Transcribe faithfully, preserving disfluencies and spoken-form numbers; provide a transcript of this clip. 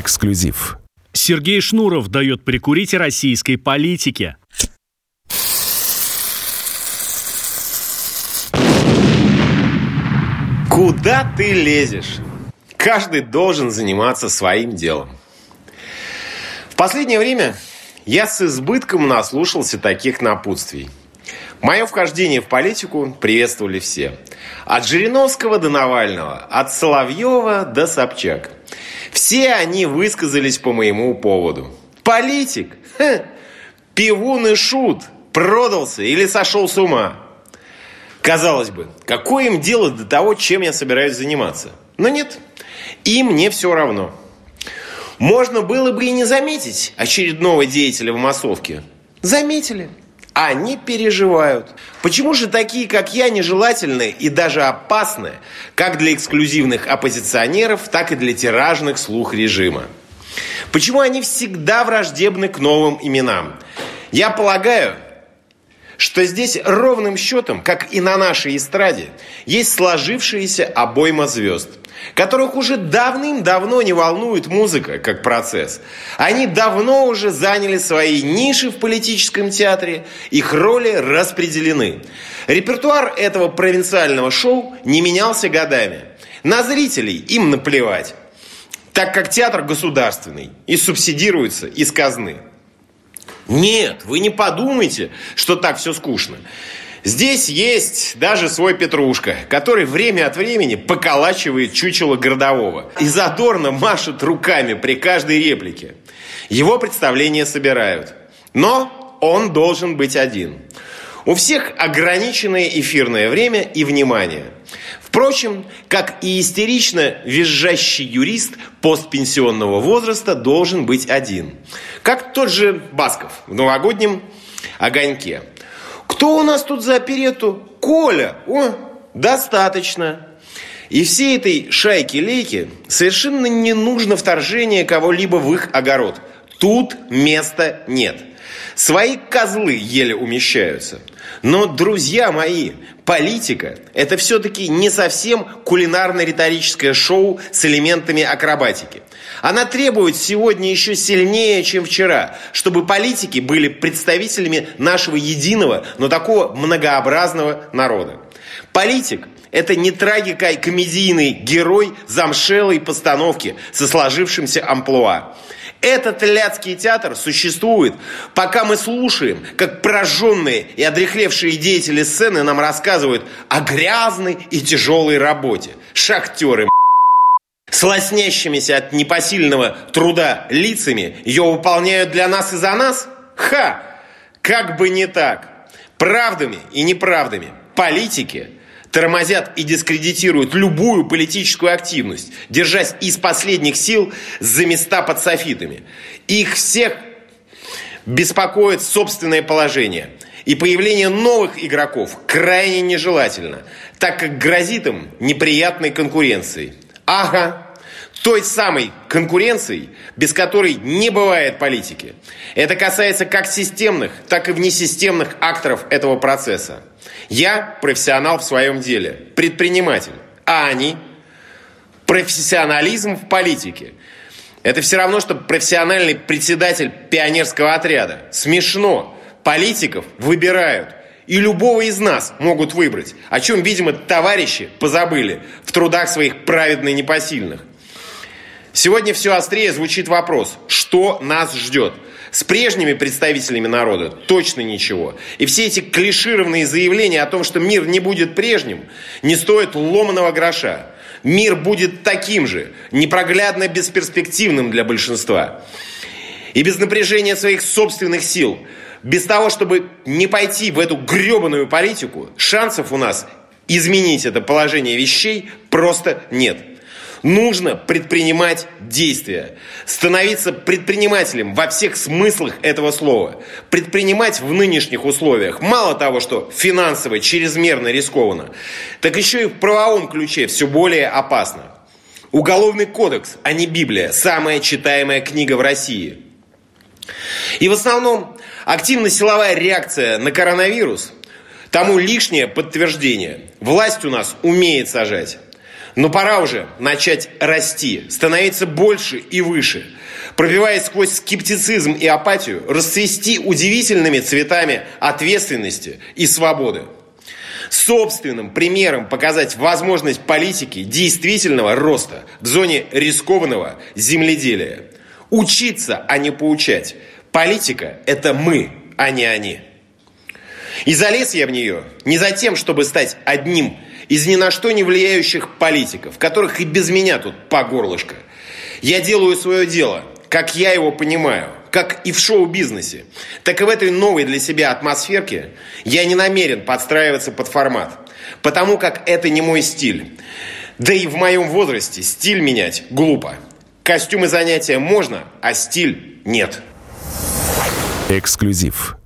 Эксклюзив. Сергей Шнуров дает прикурить российской политике. Куда ты лезешь? Каждый должен заниматься своим делом. В последнее время я с избытком наслушался таких напутствий. Мое вхождение в политику приветствовали все. От Жириновского до Навального, от Соловьева до Собчак. Все они высказались по моему поводу. Политик? Ха! Пивун и шут. Продался или сошел с ума? Казалось бы, какое им дело до того, чем я собираюсь заниматься? Но нет, им не все равно. Можно было бы и не заметить очередного деятеля в массовке. Заметили. Они переживают. Почему же такие, как я, нежелательны и даже опасны, как для эксклюзивных оппозиционеров, так и для тиражных слух режима? Почему они всегда враждебны к новым именам? Я полагаю, что здесь ровным счетом, как и на нашей эстраде, есть сложившаяся обойма звезд, которых уже давным-давно не волнует музыка как процесс. Они давно уже заняли свои ниши в политическом театре, их роли распределены. Репертуар этого провинциального шоу не менялся годами. На зрителей им наплевать, так как театр государственный и субсидируется из казны. Нет, вы не подумайте, что так все скучно. Здесь есть даже свой Петрушка, который время от времени поколачивает чучело городового и задорно машет руками при каждой реплике. Его представления собирают, но он должен быть один. У всех ограниченное эфирное время и внимание. Впрочем, как и истерично визжащий юрист постпенсионного возраста должен быть один. Как тот же Басков в новогоднем «Огоньке». Кто у нас тут за оперетту? Коля! О, достаточно! И всей этой шайке-лейке совершенно не нужно вторжение кого-либо в их огород. Тут места нет. Свои козлы еле умещаются. Но, друзья мои, политика – это все-таки не совсем кулинарно-риторическое шоу с элементами акробатики. Она требует сегодня еще сильнее, чем вчера, чтобы политики были представителями нашего единого, но такого многообразного народа. Политик – это не трагикомедийный герой замшелой постановки со сложившимся амплуа. Этот ляцкий театр существует, пока мы слушаем, как прожженные и одряхлевшие деятели сцены нам рассказывают о грязной и тяжелой работе. Шахтеры, с лоснящимися от непосильного труда лицами ее выполняют для нас и за нас? Ха! Как бы не так. Правдами и неправдами политики тормозят и дискредитируют любую политическую активность, держась из последних сил за места под софитами. Их всех беспокоит собственное положение. И появление новых игроков крайне нежелательно, так как грозит им неприятной конкуренцией. Ага, той самой конкуренцией, без которой не бывает политики. Это касается как системных, так и внесистемных акторов этого процесса. Я профессионал в своем деле, предприниматель, а они – профессионализм в политике. Это все равно, что профессиональный председатель пионерского отряда. Смешно. Политиков выбирают. И любого из нас могут выбрать, о чем, видимо, товарищи позабыли в трудах своих праведно непосильных. Сегодня все острее звучит вопрос, что нас ждет. С прежними представителями народа точно ничего. И все эти клишированные заявления о том, что мир не будет прежним, не стоят ломаного гроша. Мир будет таким же, непроглядно бесперспективным для большинства. И без напряжения своих собственных сил, без того, чтобы не пойти в эту гребаную политику, шансов у нас изменить это положение вещей просто нет. Нужно предпринимать действия, становиться предпринимателем во всех смыслах этого слова. Предпринимать в нынешних условиях мало того, что финансово чрезмерно рискованно, так еще и в правовом ключе все более опасно. Уголовный кодекс, а не Библия, самая читаемая книга в России. И в основном активно-силовая реакция на коронавирус тому лишнее подтверждение. Власть у нас умеет сажать. Но пора уже начать расти, становиться больше и выше, пробиваясь сквозь скептицизм и апатию, расцвести удивительными цветами ответственности и свободы. Собственным примером показать возможность политики действительного роста в зоне рискованного земледелия. Учиться, а не поучать. Политика – это мы, а не они. И залез я в нее не за тем, чтобы стать одним из ни на что не влияющих политиков, которых и без меня тут по горлышко. Я делаю свое дело, как я его понимаю, как и в шоу-бизнесе, так и в этой новой для себя атмосферке я не намерен подстраиваться под формат, потому как это не мой стиль. Да и в моем возрасте стиль менять глупо. Костюмы занятия можно, а стиль нет. Эксклюзив.